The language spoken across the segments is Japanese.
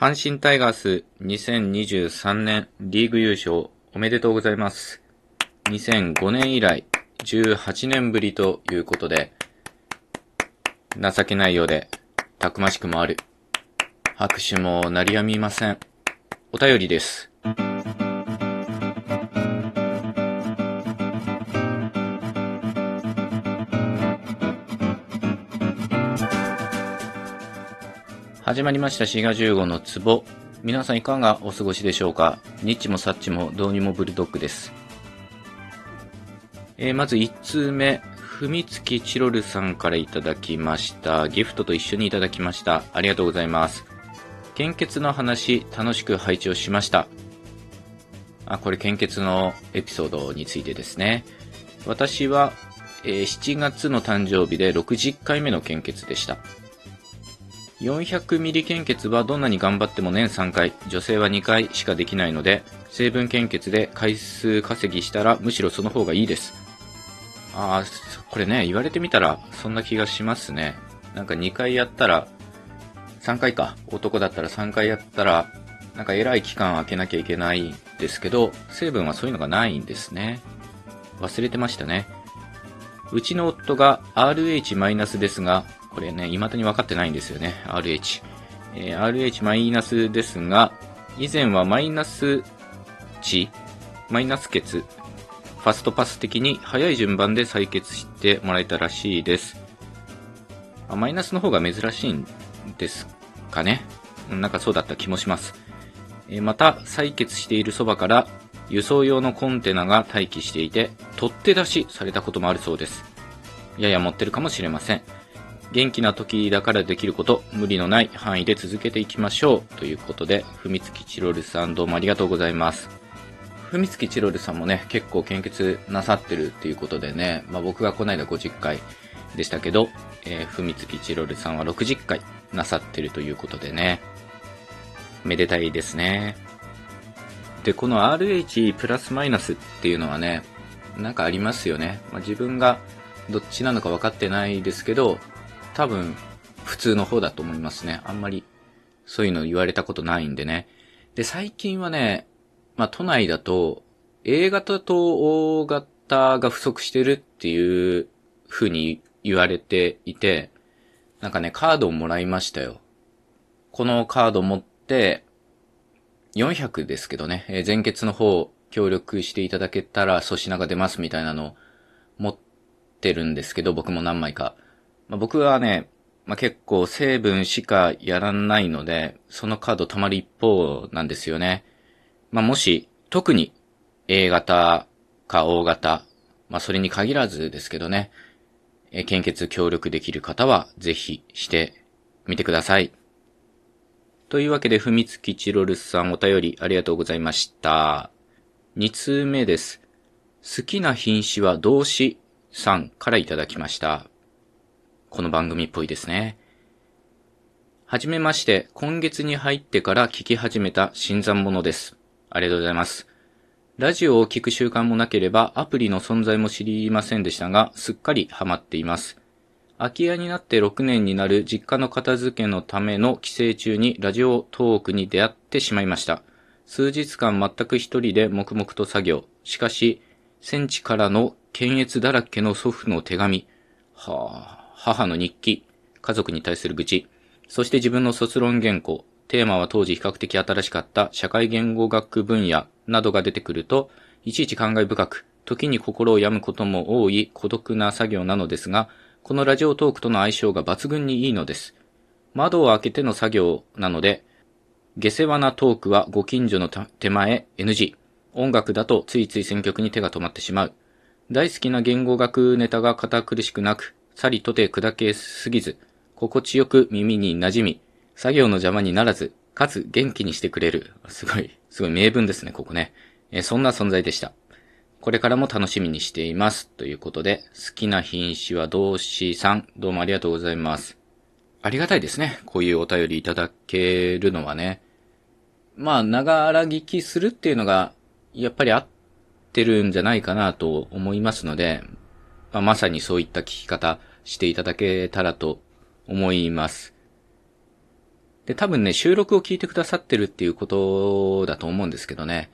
阪神タイガース2023年リーグ優勝おめでとうございます。2005年以来18年ぶりということで、情けないようでたくましくもある。拍手も鳴りやみません。お便りです。始まりましたシガ15の壺。皆さんいかがお過ごしでしょうか。ニッチもサッチもどうにもブルドッグです。まず1通目、ふみつきチロルさんからいただきました。ギフトと一緒にいただきました。ありがとうございます。献血の話、楽しく拝聴しました。これ献血のエピソードについてですね。私は、7月の誕生日で60回目の献血でした。400ミリ献血はどんなに頑張っても年3回、女性は2回しかできないので、成分献血で回数稼ぎしたらむしろその方がいいです。これね、言われてみたらそんな気がしますね。なんか2回やったら、3回か、男だったら3回やったら、なんか偉い期間空けなきゃいけないんですけど、成分はそういうのがないんですね。忘れてましたね。うちの夫が RH- ですが、これね、未だに分かってないんですよね。RH。RH- ですが、以前はマイナス血、ファストパス的に早い順番で採血してもらえたらしいです。マイナスの方が珍しいんですかね。なんかそうだった気もします。また、採血しているそばから輸送用のコンテナが待機していて、取って出しされたこともあるそうです。やや持ってるかもしれません。元気な時だからできること、無理のない範囲で続けていきましょう。ということで、ふみつきチロルさんどうもありがとうございます。ふみつきチロルさんもね、結構献血なさってるっていうことでね、僕がこの間50回でしたけど、ふみつきチロルさんは60回なさってるということでね、めでたいですね。で、この RH プラスマイナスっていうのはね、なんかありますよね。自分がどっちなのか分かってないですけど、多分、普通の方だと思いますね。あんまり、そういうの言われたことないんでね。で、最近はね、都内だと、A 型と O 型が不足してるっていう風に言われていて、なんかね、カードをもらいましたよ。このカード持って、400ですけどね、全血の方、協力していただけたら、粗品が出ますみたいなのを持ってるんですけど、僕も何枚か。僕はね、結構成分しかやらないので、そのカード溜まる一方なんですよね。もし、特に A 型か O 型、それに限らずですけどね、献血協力できる方はぜひしてみてください。というわけで、ふみつきチロルさんお便りありがとうございました。2通目です。好きな品種は動詞さんからいただきました。この番組っぽいですね。はじめまして、今月に入ってから聞き始めた新参者です。ありがとうございます。ラジオを聞く習慣もなければアプリの存在も知りませんでしたが、すっかりハマっています。空き家になって6年になる実家の片付けのための帰省中にラジオトークに出会ってしまいました。数日間全く一人で黙々と作業。しかし、戦地からの検閲だらけの祖父の手紙。母の日記、家族に対する愚痴、そして自分の卒論原稿、テーマは当時比較的新しかった社会言語学分野などが出てくると、いちいち感慨深く、時に心を病むことも多い孤独な作業なのですが、このラジオトークとの相性が抜群にいいのです。窓を開けての作業なので、下世話なトークはご近所の手前 NG。音楽だとついつい選曲に手が止まってしまう。大好きな言語学ネタが堅苦しくなく、さりとて砕けすぎず、心地よく耳に馴染み、作業の邪魔にならず、かつ元気にしてくれる。すごい名文ですね、ここね。そんな存在でした。これからも楽しみにしています。ということで、好きな品種は動詞さん、どうもありがとうございます。ありがたいですね。こういうお便りいただけるのはね。長ら聞きするっていうのが、やっぱり合ってるんじゃないかなと思いますので、まさにそういった聞き方、していただけたらと思います。で、多分ね、収録を聞いてくださってるっていうことだと思うんですけどね。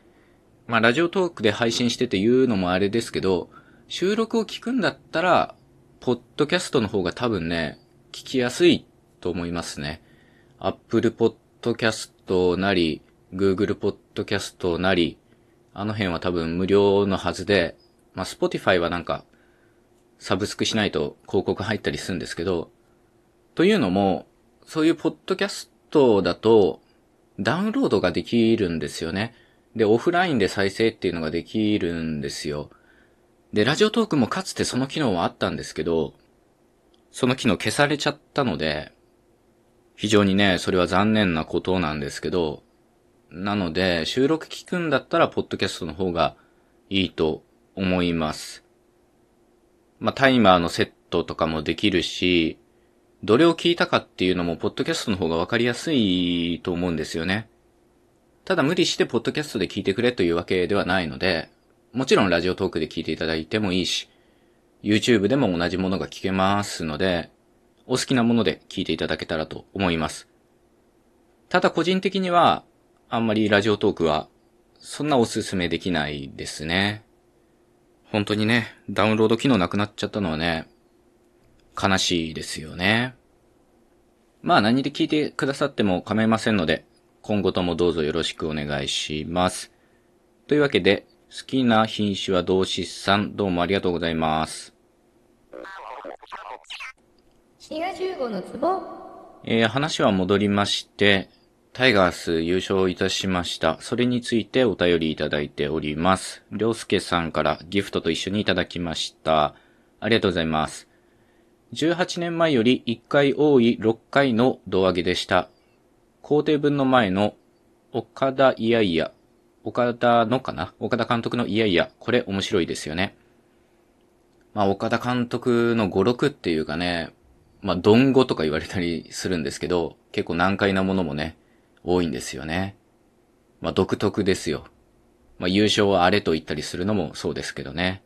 まあ、ラジオトークで配信してて言うのもあれですけど、収録を聞くんだったら、ポッドキャストの方が多分ね、聞きやすいと思いますね。Apple Podcast なり、Google Podcast なり、あの辺は多分無料のはずで、まあ、Spotify はなんか、サブスクしないと広告入ったりするんですけど、というのも、そういうポッドキャストだと、ダウンロードができるんですよね。で、オフラインで再生っていうのができるんですよ。で、ラジオトークもかつてその機能はあったんですけど、その機能消されちゃったので、非常にね、それは残念なことなんですけど、なので、収録聞くんだったら、ポッドキャストの方がいいと思います。まあ、タイマーのセットとかもできるし、どれを聞いたかっていうのも、ポッドキャストの方がわかりやすいと思うんですよね。ただ無理してポッドキャストで聞いてくれというわけではないので、もちろんラジオトークで聞いていただいてもいいし、YouTube でも同じものが聞けますので、お好きなもので聞いていただけたらと思います。ただ個人的には、あんまりラジオトークは、そんなおすすめできないですね。本当にね、ダウンロード機能なくなっちゃったのはね、悲しいですよね。まあ何で聞いてくださっても構いませんので、今後ともどうぞよろしくお願いします。というわけで、好きな品種は同志さん、どうもありがとうございます。シガ15のツボ。話は戻りまして、タイガース優勝いたしました。それについてお便りいただいております。りょうすけさんからギフトと一緒にいただきました。ありがとうございます。18年前より1回多い6回の胴上げでした。肯定文の前の岡田監督のいやいや、これ面白いですよね。まあ、岡田監督の語録っていうかね、まあ、どんごとか言われたりするんですけど、結構難解なものもね、多いんですよね。まあ、独特ですよ。まあ、優勝はあれと言ったりするのもそうですけどね。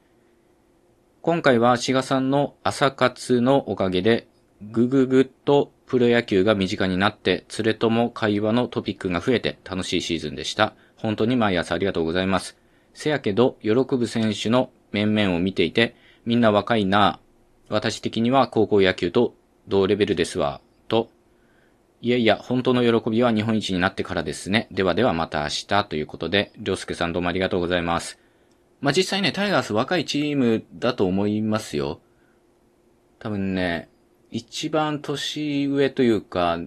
今回は志賀さんの朝活のおかげで、ぐぐぐっとプロ野球が身近になって、連れとも会話のトピックが増えて楽しいシーズンでした。本当に毎朝ありがとうございます。せやけど、喜ぶ選手の面々を見ていて、みんな若いなぁ。私的には高校野球と同レベルですわ。と、いやいや、本当の喜びは日本一になってからですね。ではではまた明日ということで、りょうすけさんどうもありがとうございます。まあ、実際ね、タイガース若いチームだと思いますよ。多分ね、一番年上というか、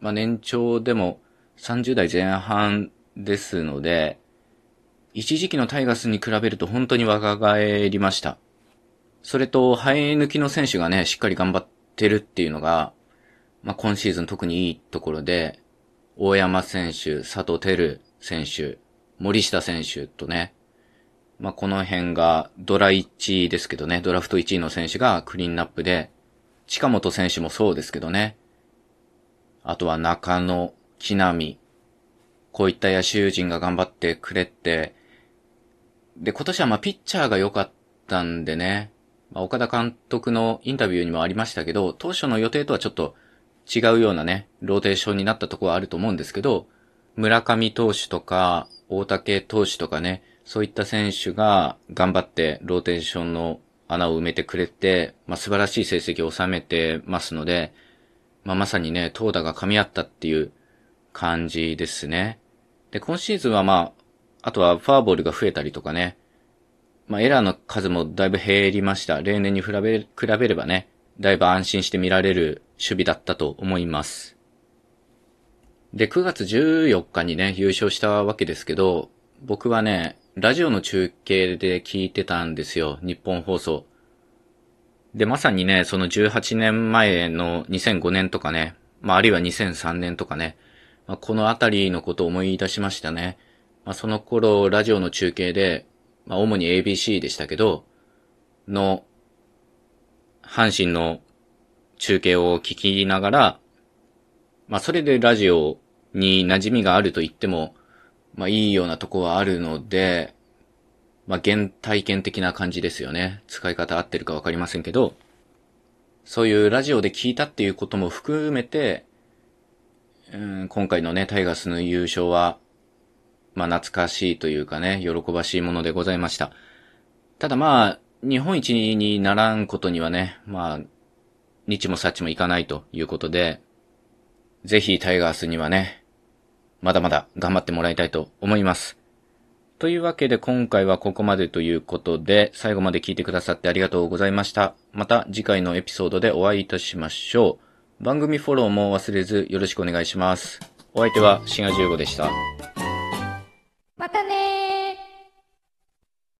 まあ、年長でも30代前半ですので、一時期のタイガースに比べると本当に若返りました。それと、生え抜きの選手がね、しっかり頑張ってるっていうのが、まあ、今シーズン特にいいところで、大山選手、佐藤輝選手、森下選手とね、まあ、この辺がドラ1位ですけどね、ドラフト1位の選手がクリーンナップで、近本選手もそうですけどね、あとは中野、木浪、こういった野手陣が頑張ってくれて、で、今年はまあピッチャーが良かったんでね、まあ、岡田監督のインタビューにもありましたけど、当初の予定とはちょっと違うようなね、ローテーションになったところはあると思うんですけど、村上投手とか、大竹投手とかね、そういった選手が頑張ってローテーションの穴を埋めてくれて、まあ、素晴らしい成績を収めてますので、まあ、まさにね、投打が噛み合ったっていう感じですね。で、今シーズンはまあ、あとはフォアボールが増えたりとかね、まあ、エラーの数もだいぶ減りました。例年に比べればね、だいぶ安心して見られる守備だったと思います。で、9月14日にね、優勝したわけですけど、僕はね、ラジオの中継で聞いてたんですよ。日本放送。で、まさにね、その18年前の2005年とかね、まあ、あるいは2003年とかね、まあ、このあたりのことを思い出しましたね。まあ、その頃、ラジオの中継で、まあ、主に ABC でしたけど、の、阪神の中継を聞きながら、まあ、それでラジオに馴染みがあると言っても、まあいいようなとこはあるので、まあ原体験的な感じですよね。使い方合ってるかわかりませんけど、そういうラジオで聞いたっていうことも含めて、今回のね、タイガースの優勝は、まあ懐かしいというかね、喜ばしいものでございました。ただまあ、日本一にならんことにはね、まあ、日もさっちもいかないということで、ぜひタイガースにはね、まだまだ頑張ってもらいたいと思います。というわけで今回はここまでということで、最後まで聞いてくださってありがとうございました。また次回のエピソードでお会いいたしましょう。番組フォローも忘れずよろしくお願いします。お相手はしんが15でした。またね。